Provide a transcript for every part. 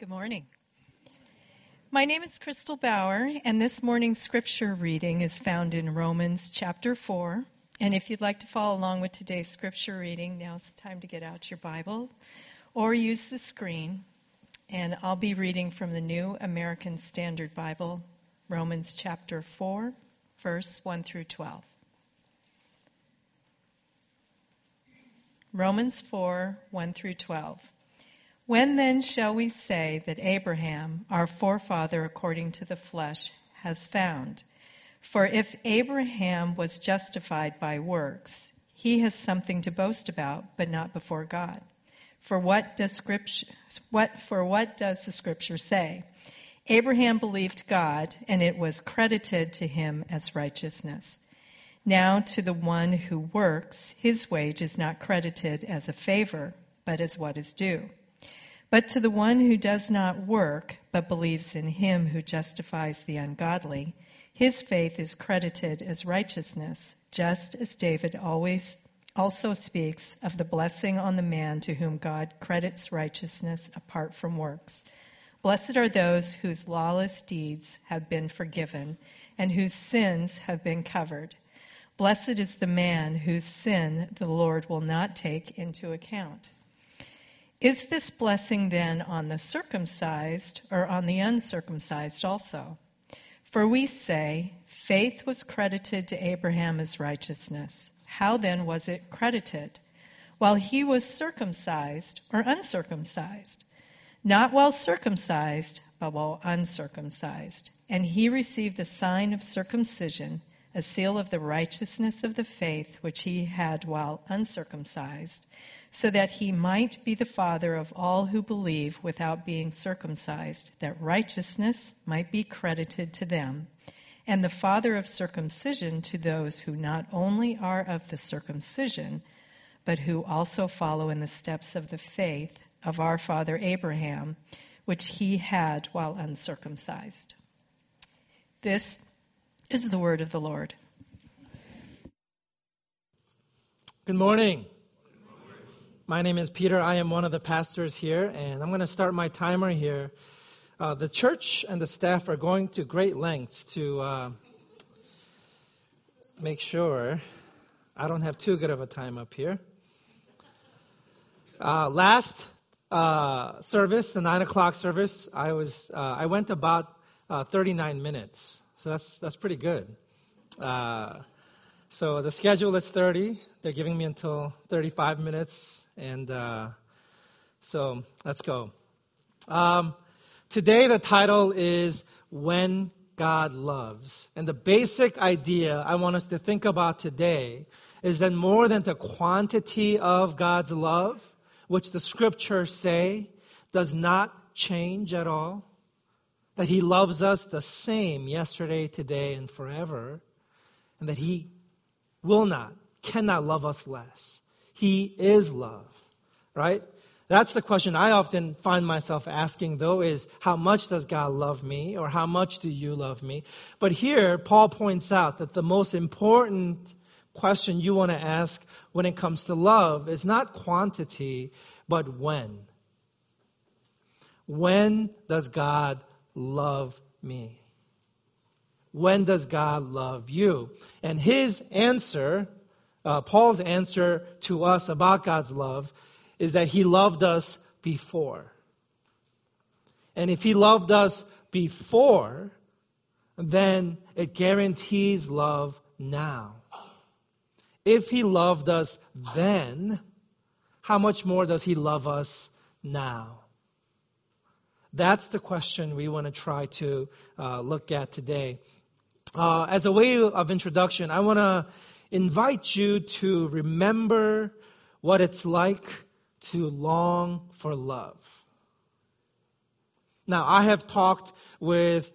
Good morning. My name is Crystal Bauer, and this morning's scripture reading is found in Romans chapter 4. And if you'd like to follow along with today's scripture reading, now's the time to get out your Bible or use the screen. And I'll be reading from the New American Standard Bible, Romans chapter 4, verse 1 through 12. Romans 4, 1 through 12. When then shall we say that Abraham, our forefather according to the flesh, has found? For if Abraham was justified by works, he has something to boast about, but not before God. For what does the Scripture say? Abraham believed God, and it was credited to him as righteousness. Now to the one who works, his wage is not credited as a favor, but as what is due. But to the one who does not work, but believes in him who justifies the ungodly, his faith is credited as righteousness, just as David always also speaks of the blessing on the man to whom God credits righteousness apart from works. Blessed are those whose lawless deeds have been forgiven and whose sins have been covered. Blessed is the man whose sin the Lord will not take into account. Is this blessing then on the circumcised or on the uncircumcised also? For we say, faith was credited to Abraham as righteousness. How then was it credited? While he was circumcised or uncircumcised? Not while circumcised, but while uncircumcised. And he received the sign of circumcision, a seal of the righteousness of the faith which he had while uncircumcised, so that he might be the father of all who believe without being circumcised, that righteousness might be credited to them, and the father of circumcision to those who not only are of the circumcision, but who also follow in the steps of the faith of our father Abraham, which he had while uncircumcised. This is the word of the Lord. Good morning. My name is Peter. I am one of the pastors here, and I'm going to start my timer here. The church and the staff are going to great lengths to make sure I don't have too good of a time up here. Last service, the 9 o'clock service, I went about 39 minutes. So that's pretty good. So the schedule is 30. They're giving me until 35 minutes. And so let's go. Today the title is When God Loves. And the basic idea I want us to think about today is that more than the quantity of God's love, which the scriptures say does not change at all, that he loves us the same yesterday, today, and forever, and that he cannot love us less. He is love, right? That's the question I often find myself asking, though, is how much does God love me, or how much do you love me? But here, Paul points out that the most important question you want to ask when it comes to love is not quantity, but when. When does God love me? When does God love you? And his answer, Paul's answer to us about God's love, is that he loved us before. And if he loved us before, then it guarantees love now. If he loved us then, how much more does he love us now? That's the question we want to try to look at today. As a way of introduction, I want to invite you to remember what it's like to long for love. Now, I have talked with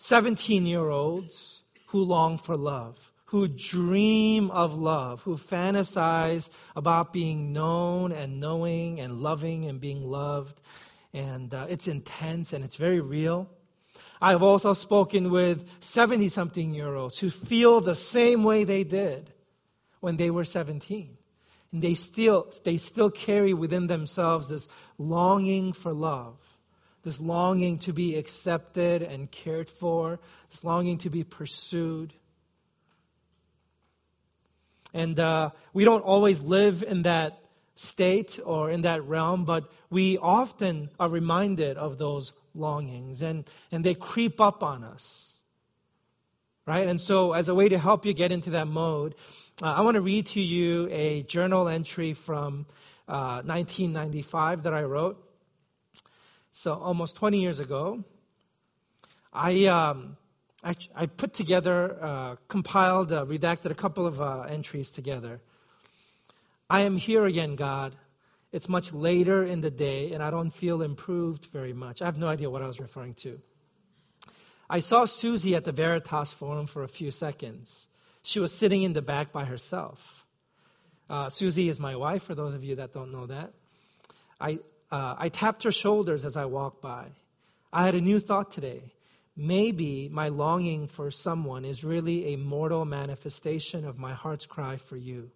17-year-olds who long for love, who dream of love, who fantasize about being known and knowing and loving and being loved. And it's intense and it's very real. I've also spoken with 70-something-year-olds who feel the same way they did when they were 17. And they still carry within themselves this longing for love, this longing to be accepted and cared for, this longing to be pursued. And we don't always live in that state or in that realm, but we often are reminded of those longings, and they creep up on us. Right? And so as a way to help you get into that mode, I want to read to you a journal entry from 1995 that I wrote. So almost 20 years ago, I put together, compiled, redacted a couple of entries together. I am here again, God. It's much later in the day, and I don't feel improved very much. I have no idea what I was referring to. I saw Susie at the Veritas Forum for a few seconds. She was sitting in the back by herself. Susie is my wife, for those of you that don't know that. I tapped her shoulders as I walked by. I had a new thought today. Maybe my longing for someone is really a mortal manifestation of my heart's cry for you.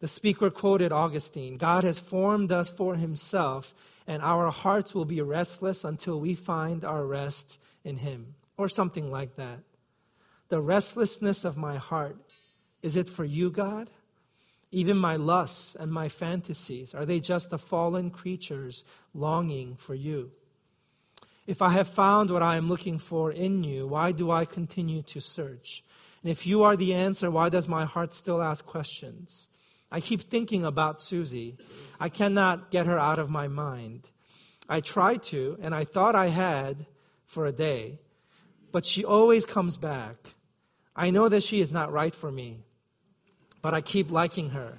The speaker quoted Augustine, God has formed us for himself, and our hearts will be restless until we find our rest in him. Or something like that. The restlessness of my heart, is it for you, God? Even my lusts and my fantasies, are they just the fallen creatures longing for you? If I have found what I am looking for in you, why do I continue to search? And if you are the answer, why does my heart still ask questions? I keep thinking about Susie. I cannot get her out of my mind. I try to, and I thought I had for a day, but she always comes back. I know that she is not right for me, but I keep liking her.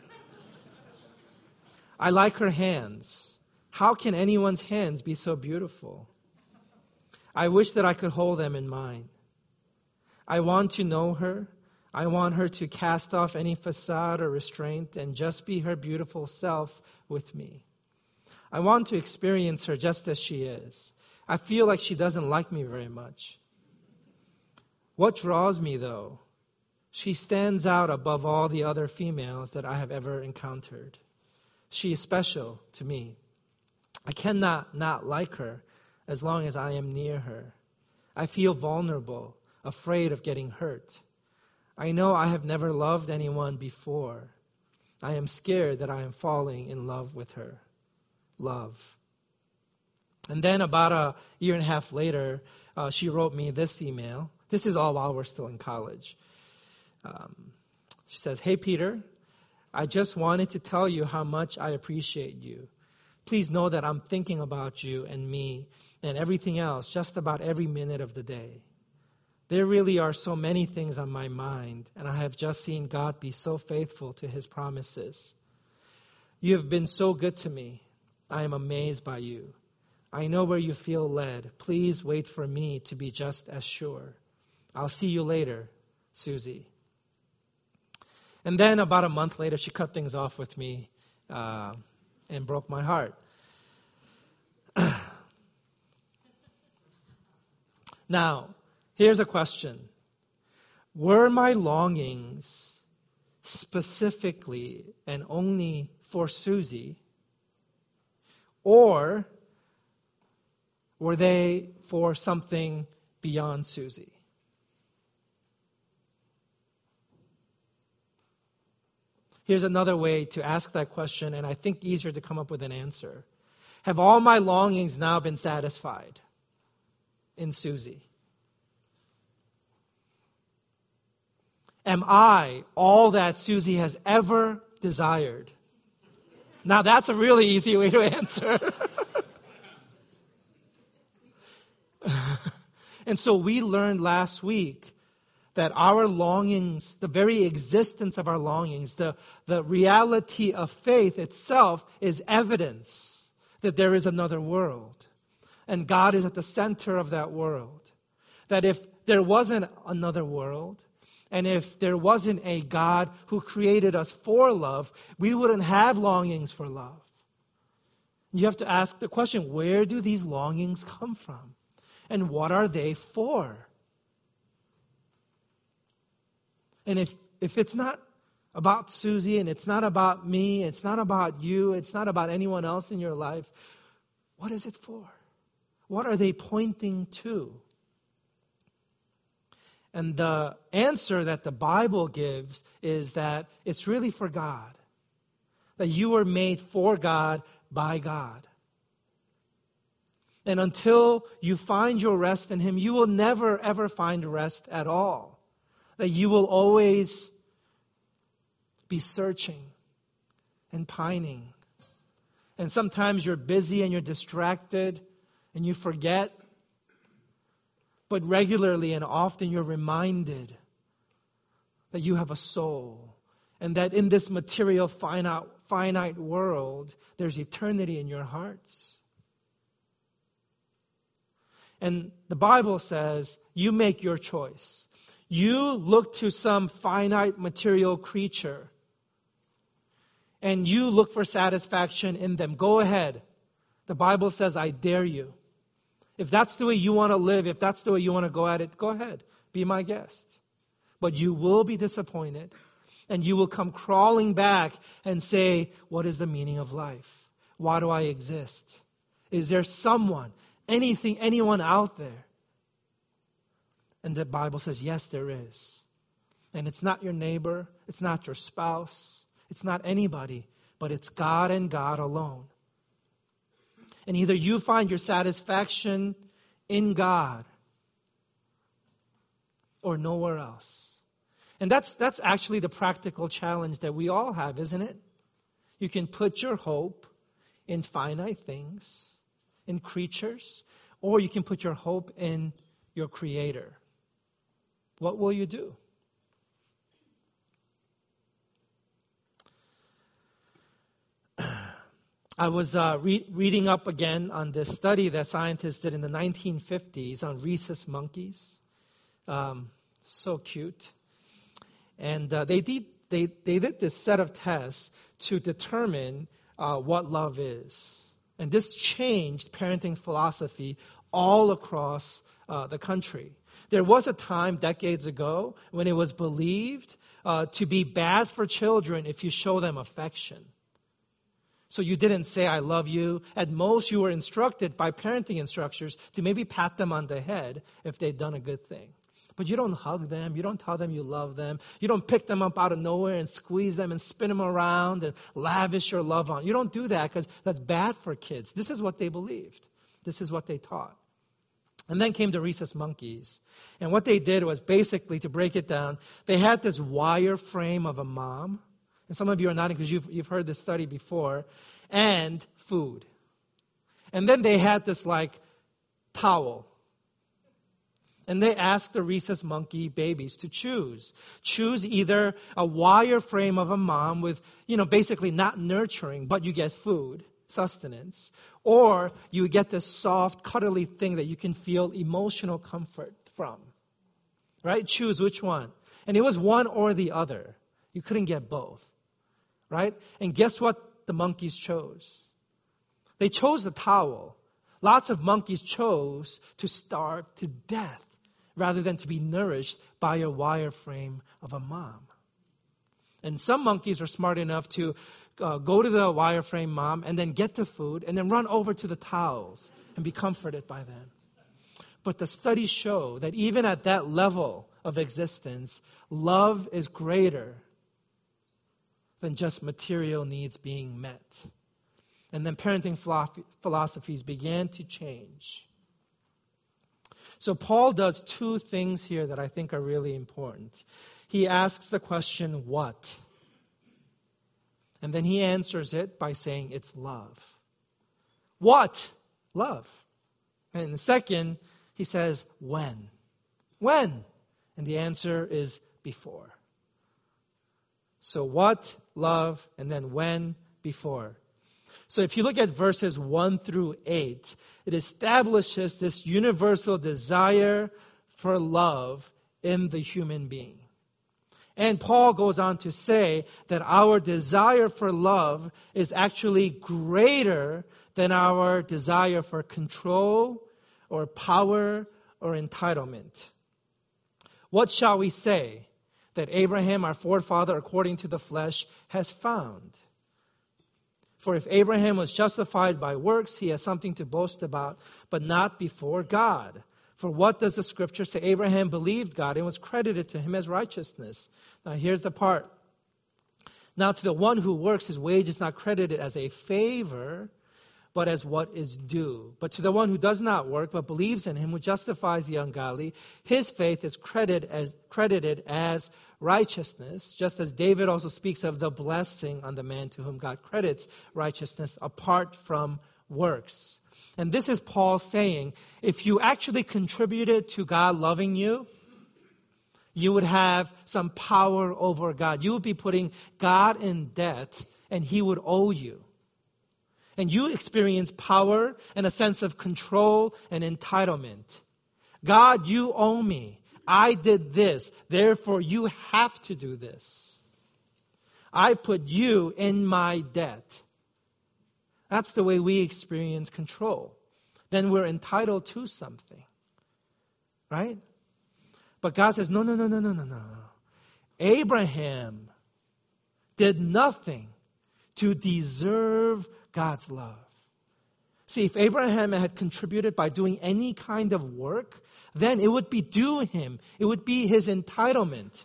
I like her hands. How can anyone's hands be so beautiful? I wish that I could hold them in mine. I want to know her. I want her to cast off any facade or restraint and just be her beautiful self with me. I want to experience her just as she is. I feel like she doesn't like me very much. What draws me, though? She stands out above all the other females that I have ever encountered. She is special to me. I cannot not like her as long as I am near her. I feel vulnerable, afraid of getting hurt. I know I have never loved anyone before. I am scared that I am falling in love with her. Love. And then about a year and a half later, she wrote me this email. This is all while we're still in college. She says, Hey, Peter, I just wanted to tell you how much I appreciate you. Please know that I'm thinking about you and me and everything else just about every minute of the day. There really are so many things on my mind, and I have just seen God be so faithful to his promises. You have been so good to me. I am amazed by you. I know where you feel led. Please wait for me to be just as sure. I'll see you later, Susie. And then about a month later, she cut things off with me and broke my heart. Now, here's a question. Were my longings specifically and only for Susie, or were they for something beyond Susie? Here's another way to ask that question, and I think easier to come up with an answer. Have all my longings now been satisfied in Susie? Am I all that Susie has ever desired? Now that's a really easy way to answer. And so we learned last week that our longings, the very existence of our longings, the reality of faith itself is evidence that there is another world. And God is at the center of that world. That if there wasn't another world, and if there wasn't a God who created us for love, we wouldn't have longings for love. You have to ask the question, where do these longings come from? And what are they for? And if it's not about Susie, and it's not about me, it's not about you, it's not about anyone else in your life, what is it for? What are they pointing to? And the answer that the Bible gives is that it's really for God. That you were made for God, by God. And until you find your rest in Him, you will never, ever find rest at all. That you will always be searching and pining. And sometimes you're busy and you're distracted and you forget. But regularly and often you're reminded that you have a soul. And that in this material, finite world, there's eternity in your hearts. And the Bible says, you make your choice. You look to some finite material creature. And you look for satisfaction in them. Go ahead. The Bible says, I dare you. If that's the way you want to live, if that's the way you want to go at it, go ahead. Be my guest. But you will be disappointed. And you will come crawling back and say, what is the meaning of life? Why do I exist? Is there someone, anything, anyone out there? And the Bible says, yes, there is. And it's not your neighbor. It's not your spouse. It's not anybody. But it's God and God alone. And either you find your satisfaction in God or nowhere else. And that's actually the practical challenge that we all have, isn't it? You can put your hope in finite things, in creatures, or you can put your hope in your Creator. What will you do? I was reading up again on this study that scientists did in the 1950s on rhesus monkeys. So cute. And they did this set of tests to determine what love is. And this changed parenting philosophy all across the country. There was a time decades ago when it was believed to be bad for children if you show them affection. So you didn't say, I love you. At most, you were instructed by parenting instructors to maybe pat them on the head if they'd done a good thing. But you don't hug them. You don't tell them you love them. You don't pick them up out of nowhere and squeeze them and spin them around and lavish your love on. You don't do that because that's bad for kids. This is what they believed. This is what they taught. And then came the rhesus monkeys. And what they did was basically, to break it down, they had this wire frame of a mom. And some of you are nodding because you've heard this study before. And food. And then they had this towel. And they asked the rhesus monkey babies to choose. Choose either a wire frame of a mom with, basically not nurturing, but you get food, sustenance. Or you get this soft, cuddly thing that you can feel emotional comfort from. Right? Choose which one. And it was one or the other. You couldn't get both. Right? And guess what the monkeys chose? They chose the towel. Lots of monkeys chose to starve to death, rather than to be nourished by a wire frame of a mom. And some monkeys are smart enough to go to the wire frame mom and then get the food and then run over to the towels and be comforted by them. But the studies show that even at that level of existence, love is greater than just material needs being met. And then parenting philosophies began to change. So Paul does two things here that I think are really important. He asks the question, what? And then he answers it by saying it's love. What? Love. And second, he says, when? When? And the answer is before. So what? Love. And then when? Before. So if you look at verses 1 through 8, it establishes this universal desire for love in the human being. And Paul goes on to say that our desire for love is actually greater than our desire for control or power or entitlement. What shall we say that Abraham, our forefather, according to the flesh, has found? For if Abraham was justified by works, he has something to boast about, but not before God. For what does the scripture say? Abraham believed God and was credited to him as righteousness. Now here's the part. Now to the one who works, his wage is not credited as a favor, but as what is due. But to the one who does not work, but believes in him who justifies the ungodly, his faith is credited as righteousness, just as David also speaks of the blessing on the man to whom God credits righteousness apart from works. And this is Paul saying, if you actually contributed to God loving you, you would have some power over God. You would be putting God in debt, and he would owe you. And you experience power and a sense of control and entitlement. God, you owe me. I did this, therefore you have to do this. I put you in my debt. That's the way we experience control. Then we're entitled to something, right? But God says, no. Abraham did nothing to deserve God's love. See, if Abraham had contributed by doing any kind of work, then it would be due him. It would be his entitlement.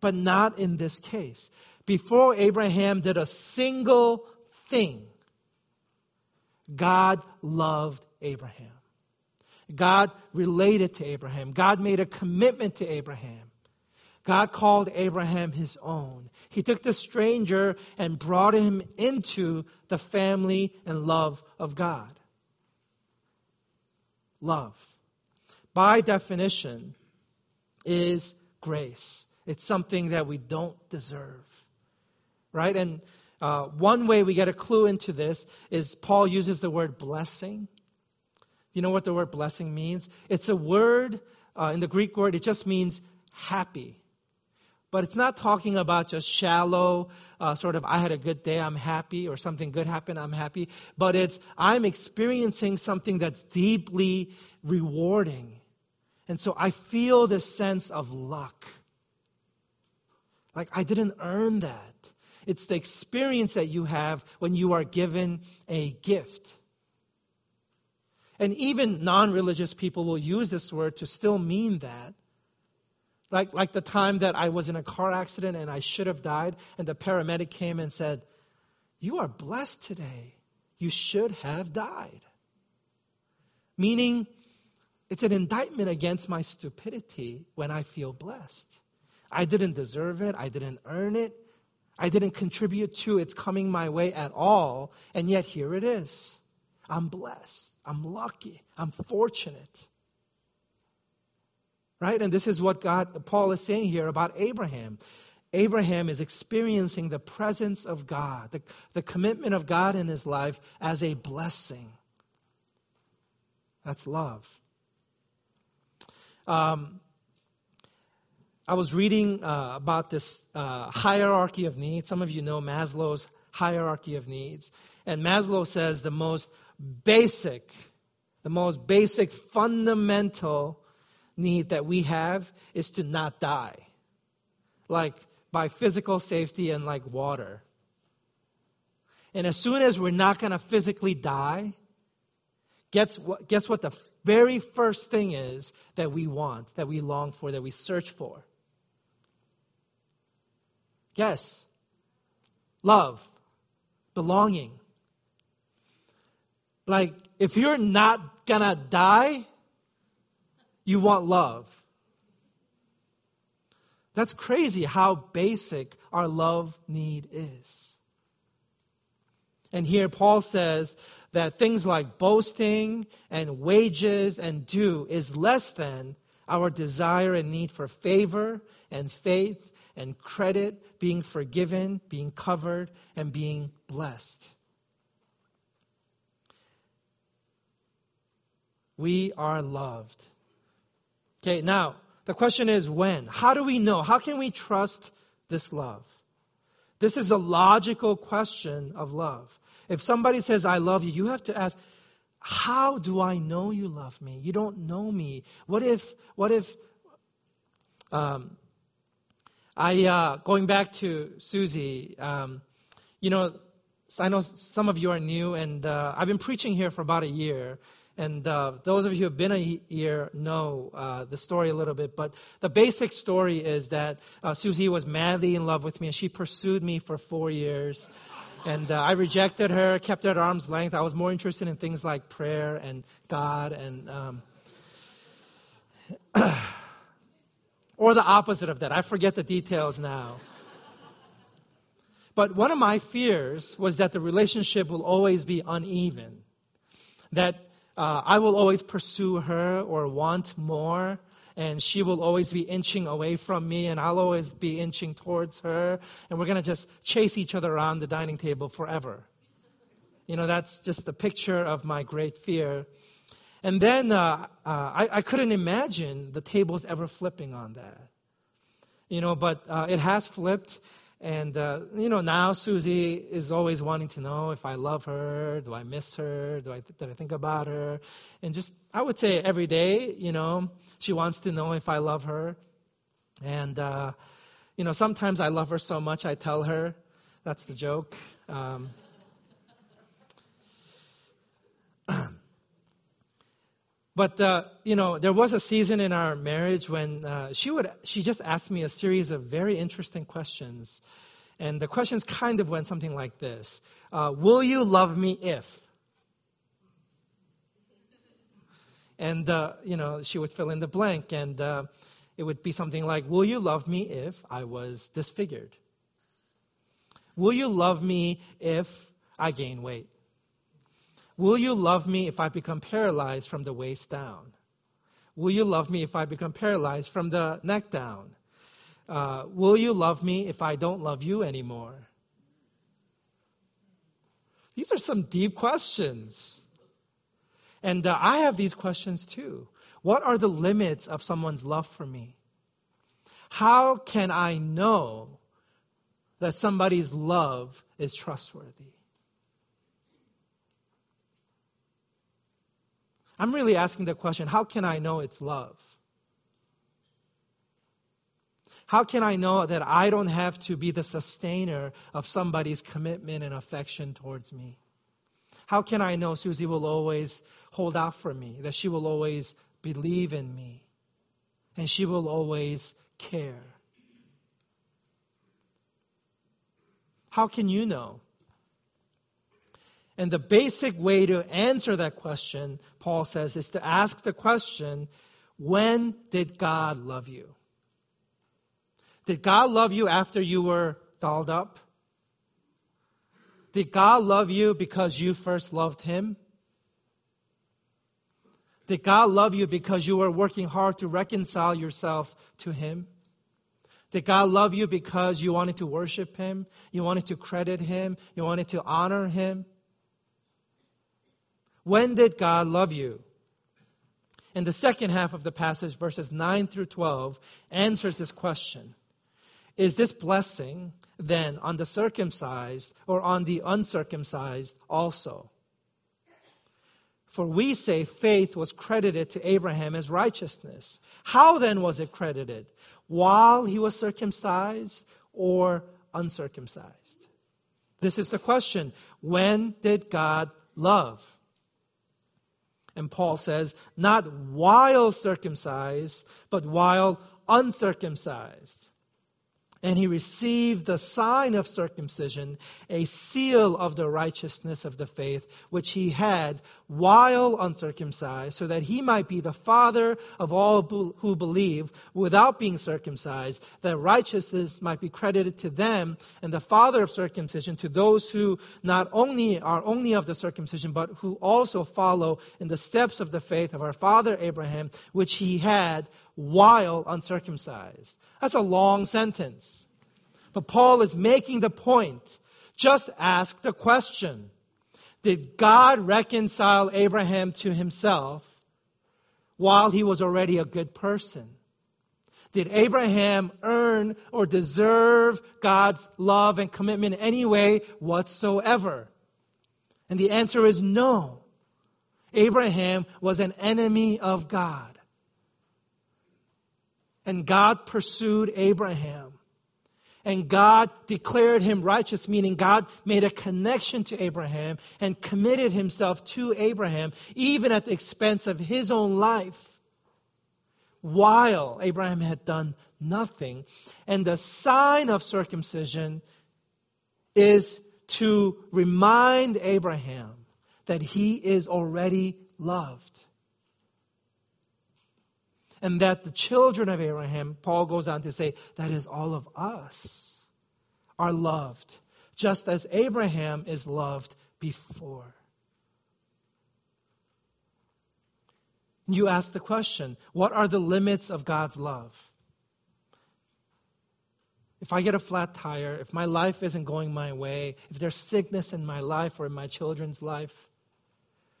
But not in this case. Before Abraham did a single thing, God loved Abraham. God related to Abraham. God made a commitment to Abraham. God called Abraham his own. He took the stranger and brought him into the family and love of God. Love, by definition, is grace. It's something that we don't deserve, right? And one way we get a clue into this is Paul uses the word blessing. You know what the word blessing means? It's a word, in the Greek word, it just means happy. But it's not talking about just shallow, sort of, I had a good day, I'm happy, or something good happened, I'm happy. But it's, I'm experiencing something that's deeply rewarding. And so I feel this sense of luck. Like, I didn't earn that. It's the experience that you have when you are given a gift. And even non-religious people will use this word to still mean that. Like the time that I was in a car accident and I should have died, and the paramedic came and said, "You are blessed today. You should have died." Meaning, it's an indictment against my stupidity when I feel blessed. I didn't deserve it. I didn't earn it. I didn't contribute to its coming my way at all, and yet here it is. I'm blessed. I'm lucky. I'm fortunate. Right? And this is what Paul is saying here about Abraham. Abraham is experiencing the presence of God, the commitment of God in his life as a blessing. That's love. I was reading about this hierarchy of needs. Some of you know Maslow's hierarchy of needs. And Maslow says the most basic fundamental need that we have is to not die, like by physical safety and like water. And as soon as we're not going to physically die, guess what the very first thing is that we want, that we long for, that we search for? Guess. Love. Belonging. Like, if you're not going to die, you want love. That's crazy how basic our love need is. And here Paul says that things like boasting and wages and due is less than our desire and need for favor and faith and credit, being forgiven, being covered, and being blessed. We are loved. Okay, now, the question is when? How do we know? How can we trust this love? This is a logical question of love. If somebody says, "I love you," you have to ask, how do I know you love me? You don't know me. What if, going back to Susie, You know, I know some of you are new, and I've been preaching here for about a year. And those of you who have been a year know the story a little bit. But the basic story is that Susie was madly in love with me, and she pursued me for 4 years. And I rejected her, kept her at arm's length. I was more interested in things like prayer and God and or the opposite of that. I forget the details now. But one of my fears was that the relationship will always be uneven, that I will always pursue her or want more, and she will always be inching away from me, and I'll always be inching towards her, and we're going to just chase each other around the dining table forever. You know, that's just the picture of my great fear. And then I couldn't imagine the tables ever flipping on that. You know, but it has flipped. And, you know, now Susie is always wanting to know if I love her, do I miss her, did I think about her? And just, I would say every day, you know, she wants to know if I love her. And, you know, sometimes I love her so much I tell her. That's the joke. But, you know, there was a season in our marriage when she just asked me a series of very interesting questions. And the questions kind of went something like this. Will you love me if? And, you know, she would fill in the blank. And it would be something like, will you love me if I was disfigured? Will you love me if I gain weight? Will you love me if I become paralyzed from the waist down? Will you love me if I become paralyzed from the neck down? Will you love me if I don't love you anymore? These are some deep questions. And I have these questions too. What are the limits of someone's love for me? How can I know that somebody's love is trustworthy? I'm really asking the question, how can I know it's love? How can I know that I don't have to be the sustainer of somebody's commitment and affection towards me? How can I know Susie will always hold out for me, that she will always believe in me, and she will always care? How can you know? And the basic way to answer that question, Paul says, is to ask the question, when did God love you? Did God love you after you were dolled up? Did God love you because you first loved him? Did God love you because you were working hard to reconcile yourself to him? Did God love you because you wanted to worship him? You wanted to credit him? You wanted to honor him? When did God love you? And the second half of the passage, verses 9 through 12, answers this question. Is this blessing then on the circumcised or on the uncircumcised also? For we say faith was credited to Abraham as righteousness. How then was it credited? While he was circumcised or uncircumcised? This is the question. When did God love? And Paul says, not while circumcised, but while uncircumcised. And he received the sign of circumcision, a seal of the righteousness of the faith, which he had while uncircumcised, so that he might be the father of all who believe without being circumcised, that righteousness might be credited to them, and the father of circumcision to those who not only are only of the circumcision, but who also follow in the steps of the faith of our father Abraham, which he had while uncircumcised. That's a long sentence. But Paul is making the point. Just ask the question. Did God reconcile Abraham to himself while he was already a good person? Did Abraham earn or deserve God's love and commitment in any way whatsoever? And the answer is no. Abraham was an enemy of God. And God pursued Abraham. And God declared him righteous, meaning God made a connection to Abraham and committed himself to Abraham, even at the expense of his own life, while Abraham had done nothing. And the sign of circumcision is to remind Abraham that he is already loved. And that the children of Abraham, Paul goes on to say, that is all of us are loved, just as Abraham is loved before. You ask the question, what are the limits of God's love? If I get a flat tire, if my life isn't going my way, if there's sickness in my life or in my children's life,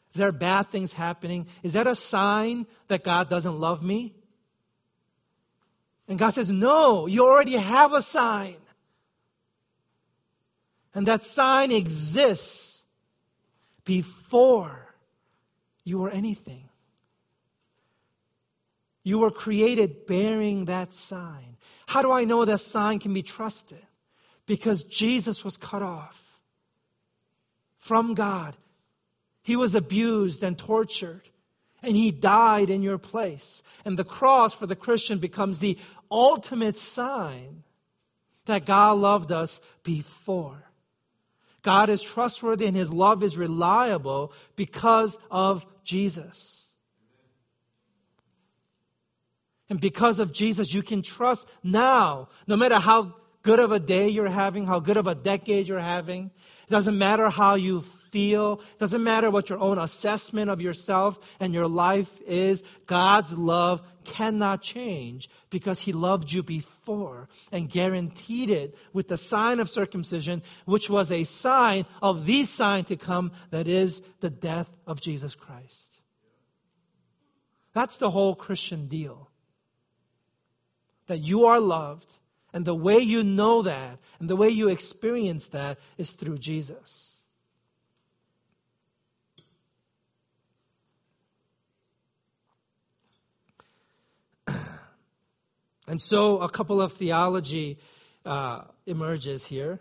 if there are bad things happening, is that a sign that God doesn't love me? And God says, no, you already have a sign. And that sign exists before you were anything. You were created bearing that sign. How do I know that sign can be trusted? Because Jesus was cut off from God. He was abused and tortured, and he died in your place. And the cross for the Christian becomes the ultimate sign that God loved us before. God is trustworthy and his love is reliable because of Jesus. And because of Jesus, you can trust now, no matter how good of a day you're having, how good of a decade you're having. It doesn't matter how you feel. It doesn't matter what your own assessment of yourself and your life is. God's love cannot change because he loved you before and guaranteed it with the sign of circumcision, which was a sign of the sign to come, that is the death of Jesus Christ. That's the whole Christian deal. That you are loved, and the way you know that, and the way you experience that is through Jesus. And so a couple of theology emerges here.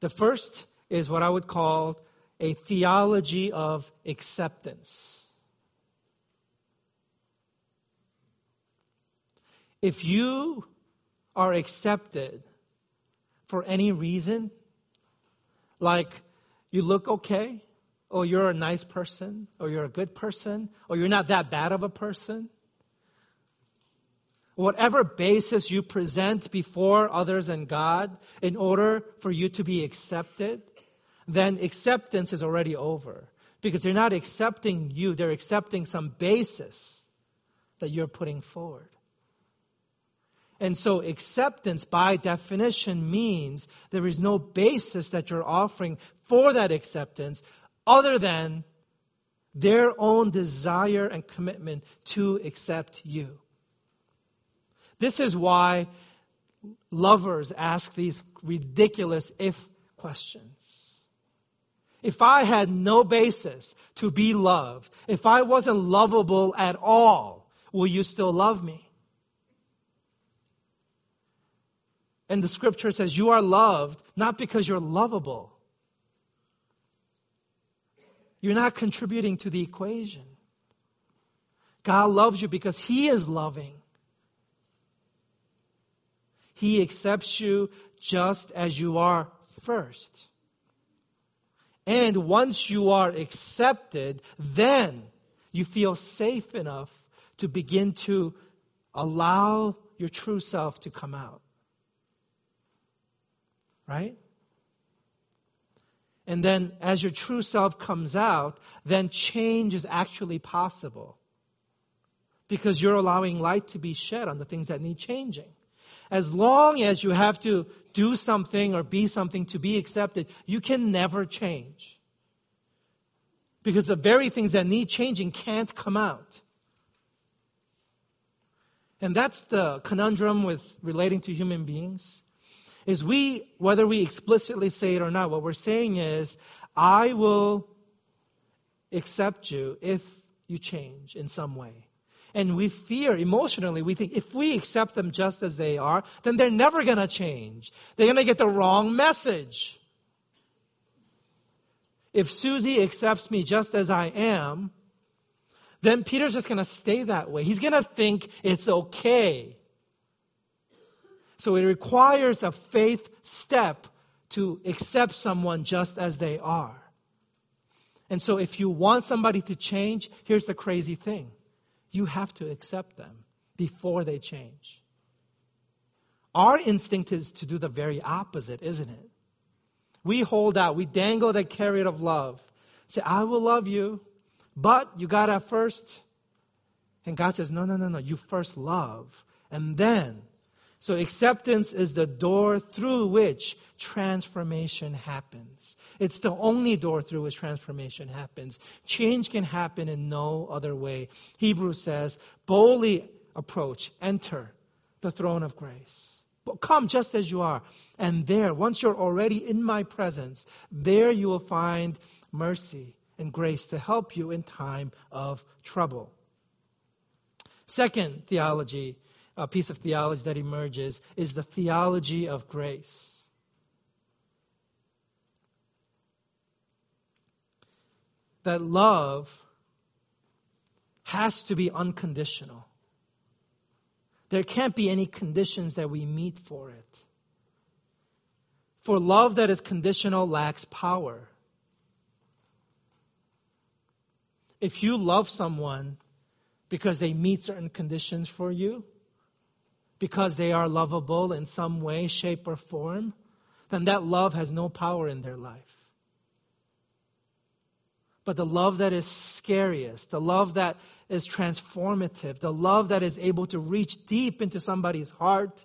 The first is what I would call a theology of acceptance. If you are accepted for any reason, like you look okay, or you're a nice person, or you're a good person, or you're not that bad of a person, whatever basis you present before others and God in order for you to be accepted, then acceptance is already over. Because they're not accepting you, they're accepting some basis that you're putting forward. And so acceptance by definition means there is no basis that you're offering for that acceptance other than their own desire and commitment to accept you. This is why lovers ask these ridiculous if questions. If I had no basis to be loved, if I wasn't lovable at all, will you still love me? And the scripture says you are loved not because you're lovable. You're not contributing to the equation. God loves you because he is loving. He accepts you just as you are first. And once you are accepted, then you feel safe enough to begin to allow your true self to come out. Right? And then as your true self comes out, then change is actually possible. Because you're allowing light to be shed on the things that need changing. As long as you have to do something or be something to be accepted, you can never change. Because the very things that need changing can't come out. And that's the conundrum with relating to human beings. Is we, whether we explicitly say it or not, what we're saying is, I will accept you if you change in some way. And we fear emotionally. We think if we accept them just as they are, then they're never going to change. They're going to get the wrong message. If Susie accepts me just as I am, then Peter's just going to stay that way. He's going to think it's okay. So it requires a faith step to accept someone just as they are. And so if you want somebody to change, here's the crazy thing. You have to accept them before they change. Our instinct is to do the very opposite, isn't it? We hold out. We dangle the carrot of love. Say, I will love you, but you got to first. And God says, no. You first love. And then. So acceptance is the door through which transformation happens. It's the only door through which transformation happens. Change can happen in no other way. Hebrews says, boldly approach, enter the throne of grace. But come just as you are. And there, once you're already in my presence, there you will find mercy and grace to help you in time of trouble. Second theology, a piece of theology that emerges, is the theology of grace. That love has to be unconditional. There can't be any conditions that we meet for it. For love that is conditional lacks power. If you love someone because they meet certain conditions for you, because they are lovable in some way, shape, or form, then that love has no power in their life. But the love that is scariest, the love that is transformative, the love that is able to reach deep into somebody's heart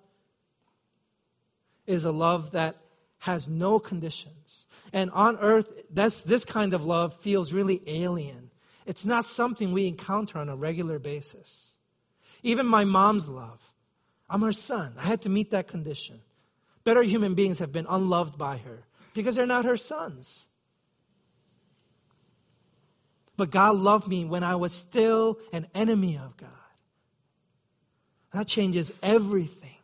is a love that has no conditions. And on earth, this kind of love feels really alien. It's not something we encounter on a regular basis. Even my mom's love. I'm her son. I had to meet that condition. Better human beings have been unloved by her because they're not her sons. But God loved me when I was still an enemy of God. That changes everything.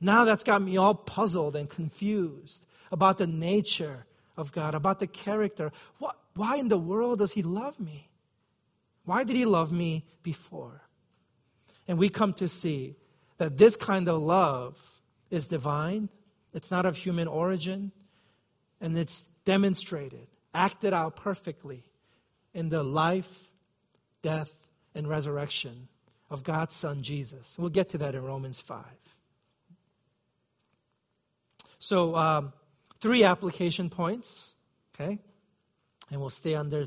Now that's got me all puzzled and confused about the nature of God, about the character. Why in the world does he love me? Why did he love me before? And we come to see that this kind of love is divine. It's not of human origin. And it's demonstrated, acted out perfectly in the life, death, and resurrection of God's Son, Jesus. We'll get to that in Romans 5. So, three application points, okay? And we'll stay under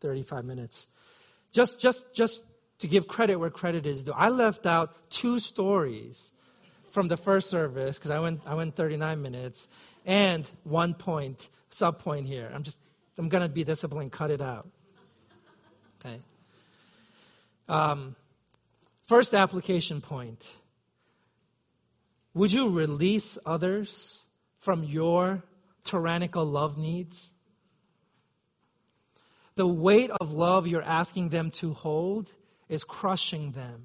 35 minutes. Just to give credit where credit is due, I left out two stories from the first service because I went 39 minutes and one point, sub point here. I'm going to be disciplined, cut it out. Okay. First application point. Would you release others from your tyrannical love needs? The weight of love you're asking them to hold is crushing them.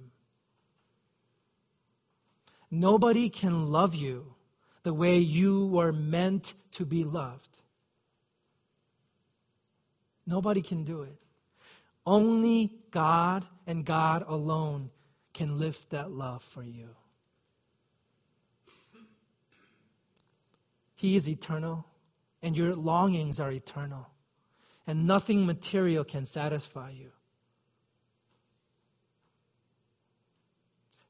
Nobody can love you the way you were meant to be loved. Nobody can do it. Only God and God alone can lift that love for you. He is eternal, and your longings are eternal, and nothing material can satisfy you.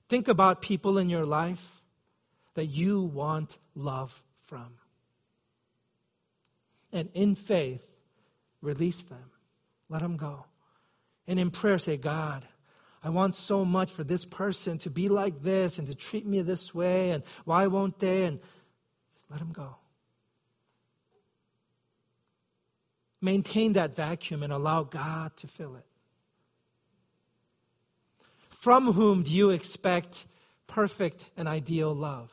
Think about people in your life that you want love from. And in faith, release them. Let them go. And in prayer, say, God, I want so much for this person to be like this and to treat me this way. And why won't they? And let them go. Maintain that vacuum and allow God to fill it. From whom do you expect perfect and ideal love?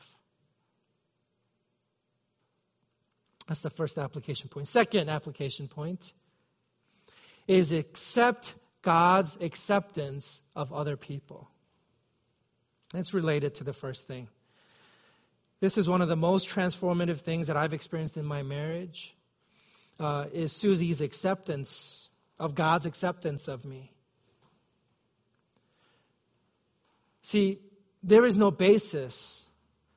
That's the first application point. Second application point is accept God's acceptance of other people. It's related to the first thing. This is one of the most transformative things that I've experienced in my marriage, is Susie's acceptance of God's acceptance of me. See, there is no basis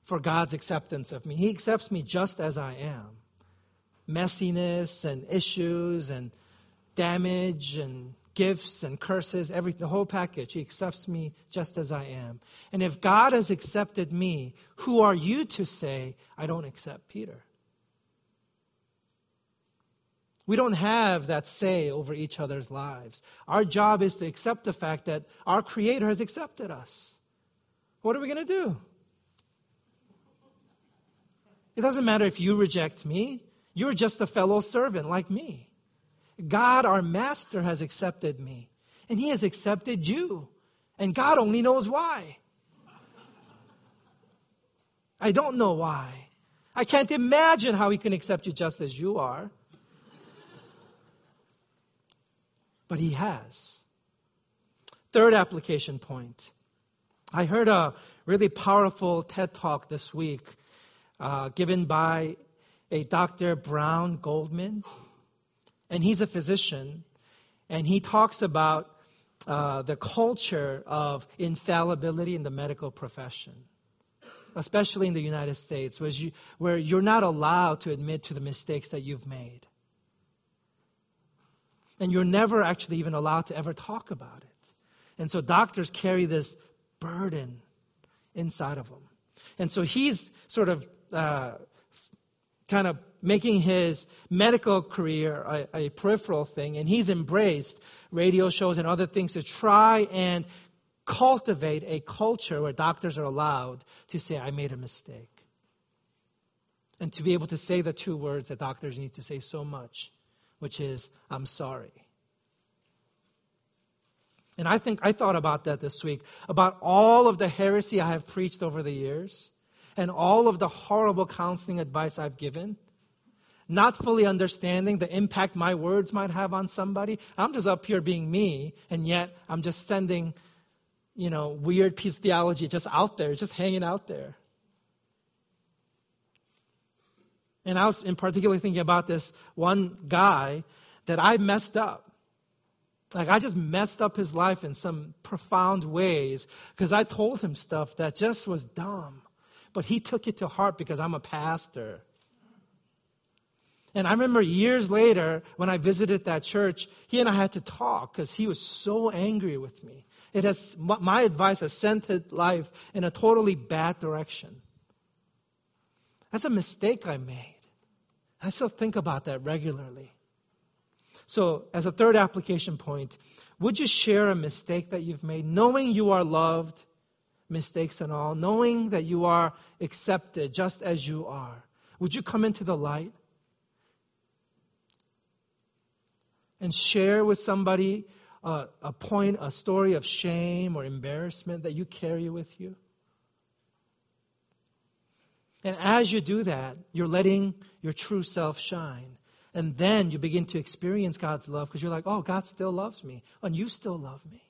for God's acceptance of me. He accepts me just as I am. Messiness and issues and damage and gifts and curses, everything, the whole package. He accepts me just as I am. And if God has accepted me, who are you to say, I don't accept Peter? We don't have that say over each other's lives. Our job is to accept the fact that our Creator has accepted us. What are we going to do? It doesn't matter if you reject me. You're just a fellow servant like me. God, our Master, has accepted me. And He has accepted you. And God only knows why. I don't know why. I can't imagine how He can accept you just as you are. But He has. Third application point. I heard a really powerful TED Talk this week given by a Dr. Brown Goldman. And he's a physician. And he talks about the culture of infallibility in the medical profession, especially in the United States, where you're not allowed to admit to the mistakes that you've made. And you're never actually even allowed to ever talk about it. And so doctors carry this burden inside of them. And so he's sort of kind of making his medical career a peripheral thing. And he's embraced radio shows and other things to try and cultivate a culture where doctors are allowed to say, I made a mistake. And to be able to say the two words that doctors need to say so much, which is, I'm sorry. And I thought about that this week, about all of the heresy I have preached over the years and all of the horrible counseling advice I've given, not fully understanding the impact my words might have on somebody. I'm just up here being me, and yet I'm just sending, weird piece of theology just out there, just hanging out there. And I was in particular thinking about this one guy that I messed up. Like, I just messed up his life in some profound ways because I told him stuff that just was dumb. But he took it to heart because I'm a pastor. And I remember years later when I visited that church, he and I had to talk because he was so angry with me. My advice has sent his life in a totally bad direction. That's a mistake I made. I still think about that regularly. So as a third application point, would you share a mistake that you've made, knowing you are loved, mistakes and all, knowing that you are accepted just as you are? Would you come into the light and share with somebody a story of shame or embarrassment that you carry with you? And as you do that, you're letting your true self shine. And then you begin to experience God's love because you're like, oh, God still loves me. And you still love me.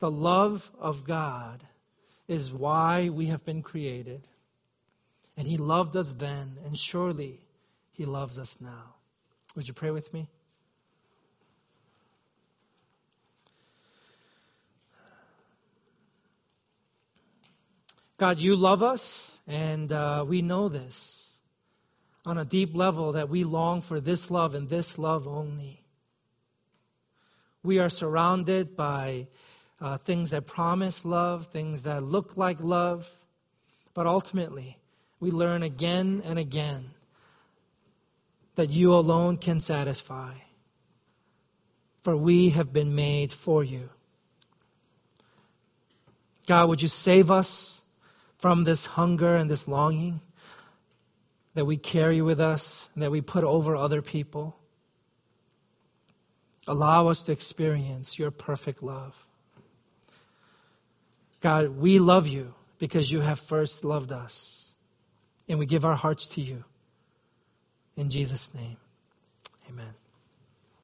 The love of God is why we have been created. And He loved us then, and surely He loves us now. Would you pray with me? God, You love us, and we know this on a deep level, that we long for this love and this love only. We are surrounded by things that promise love, things that look like love, but ultimately we learn again and again that You alone can satisfy, for we have been made for You. God, would You save us from this hunger and this longing that we carry with us and that we put over other people? Allow us to experience Your perfect love. God, we love You because You have first loved us. And we give our hearts to You. In Jesus' name, Amen.